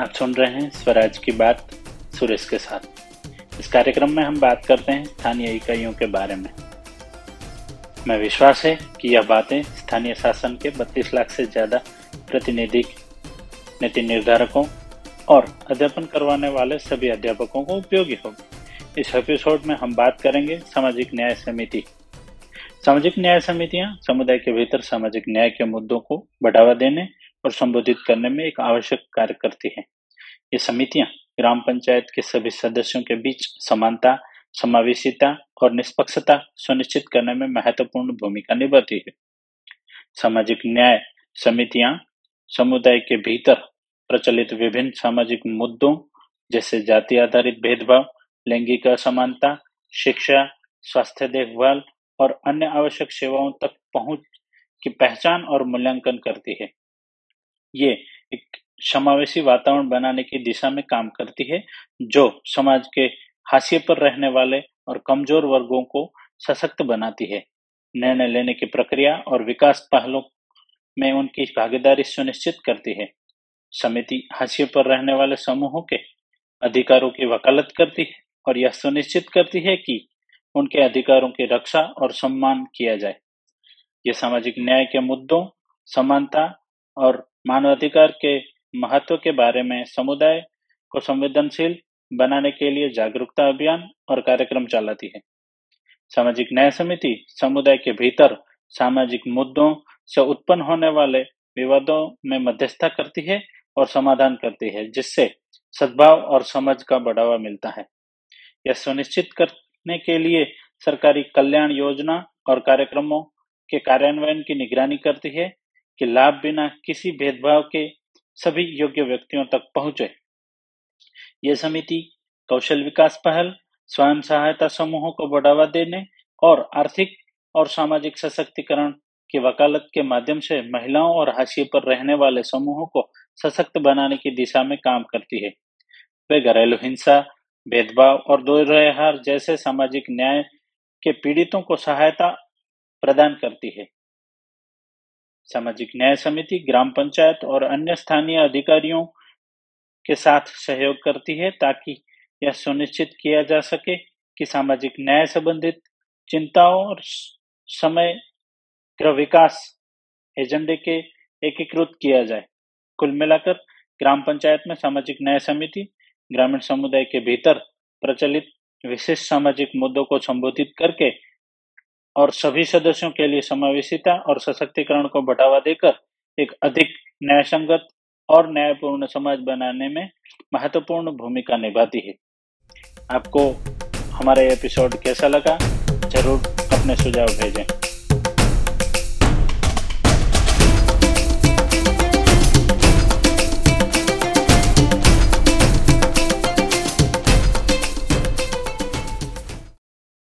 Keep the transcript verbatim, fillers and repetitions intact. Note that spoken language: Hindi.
आप सुन रहे हैं स्वराज की बात सुरेश के साथ। इस कार्यक्रम में हम बात करते हैं स्थानीय इकाइयों के बारे में। मैं विश्वास है कि यह बातें स्थानीय शासन के बत्तीस लाख से ज़्यादा प्रतिनिधि, नीति निर्धारकों और अध्यापन करवाने वाले सभी अध्यापकों को उपयोगी होगी। इस एपिसोड में हम बात करेंगे सामाजिक न्याय समिति। सामाजिक न्याय समितियाँ समुदाय के भीतर सामाजिक न्याय के मुद्दों को बढ़ावा देने और संबोधित करने में एक आवश्यक कार्य करती है। ये समितियां ग्राम पंचायत के सभी सदस्यों के बीच समानता, समावेशिता और निष्पक्षता सुनिश्चित करने में महत्वपूर्ण भूमिका निभाती है। सामाजिक न्याय समितियां समुदाय के भीतर प्रचलित विभिन्न सामाजिक मुद्दों जैसे जाति आधारित भेदभाव, लैंगिक असमानता, शिक्षा, स्वास्थ्य देखभाल और अन्य आवश्यक सेवाओं तक पहुंच की पहचान और मूल्यांकन करती है। ये एक समावेशी वातावरण बनाने की दिशा में काम करती है जो समाज के हाशिए पर रहने वाले और कमजोर वर्गों को सशक्त बनाती है। निर्णय लेने की प्रक्रिया और विकास पहलों में उनकी भागीदारी सुनिश्चित करती है। समिति हाशिए पर रहने वाले समूहों के अधिकारों की वकालत करती है और यह सुनिश्चित करती है कि उनके अधिकारों की रक्षा और सम्मान किया जाए। यह सामाजिक न्याय के मुद्दों, समानता और मानवाधिकार के महत्व के बारे में समुदाय को संवेदनशील बनाने के लिए जागरूकता अभियान और कार्यक्रम चलाती है। सामाजिक न्याय समिति समुदाय के भीतर सामाजिक मुद्दों से उत्पन्न होने वाले विवादों में मध्यस्थता करती है और समाधान करती है, जिससे सद्भाव और समझ का बढ़ावा मिलता है। यह सुनिश्चित करने के लिए सरकारी कल्याण योजना और कार्यक्रमों के कार्यान्वयन की निगरानी करती है कि लाभ बिना किसी भेदभाव के सभी योग्य व्यक्तियों तक पहुंचे। यह समिति कौशल विकास पहल, स्वयं सहायता समूहों को बढ़ावा देने और आर्थिक और सामाजिक सशक्तिकरण की वकालत के माध्यम से महिलाओं और हाशिए पर रहने वाले समूहों को सशक्त बनाने की दिशा में काम करती है। वे घरेलू हिंसा, भेदभाव और दोहराहार जैसे सामाजिक न्याय के पीड़ितों को सहायता प्रदान करती है। सामाजिक न्याय समिति ग्राम पंचायत और अन्य स्थानीय अधिकारियों के साथ सहयोग करती है ताकि यह सुनिश्चित किया जा सके कि सामाजिक न्याय संबंधित चिंताओं और समग्र विकास एजेंडे के एकीकृत किया जाए। कुल मिलाकर ग्राम पंचायत में सामाजिक न्याय समिति ग्रामीण समुदाय के भीतर प्रचलित विशेष सामाजिक मुद्दों को संबोधित करके और सभी सदस्यों के लिए समावेशिता और सशक्तिकरण को बढ़ावा देकर एक अधिक न्यायसंगत और न्यायपूर्ण समाज बनाने में महत्वपूर्ण भूमिका निभाती है। आपको हमारा एपिसोड कैसा लगा? जरूर अपने सुझाव भेजें।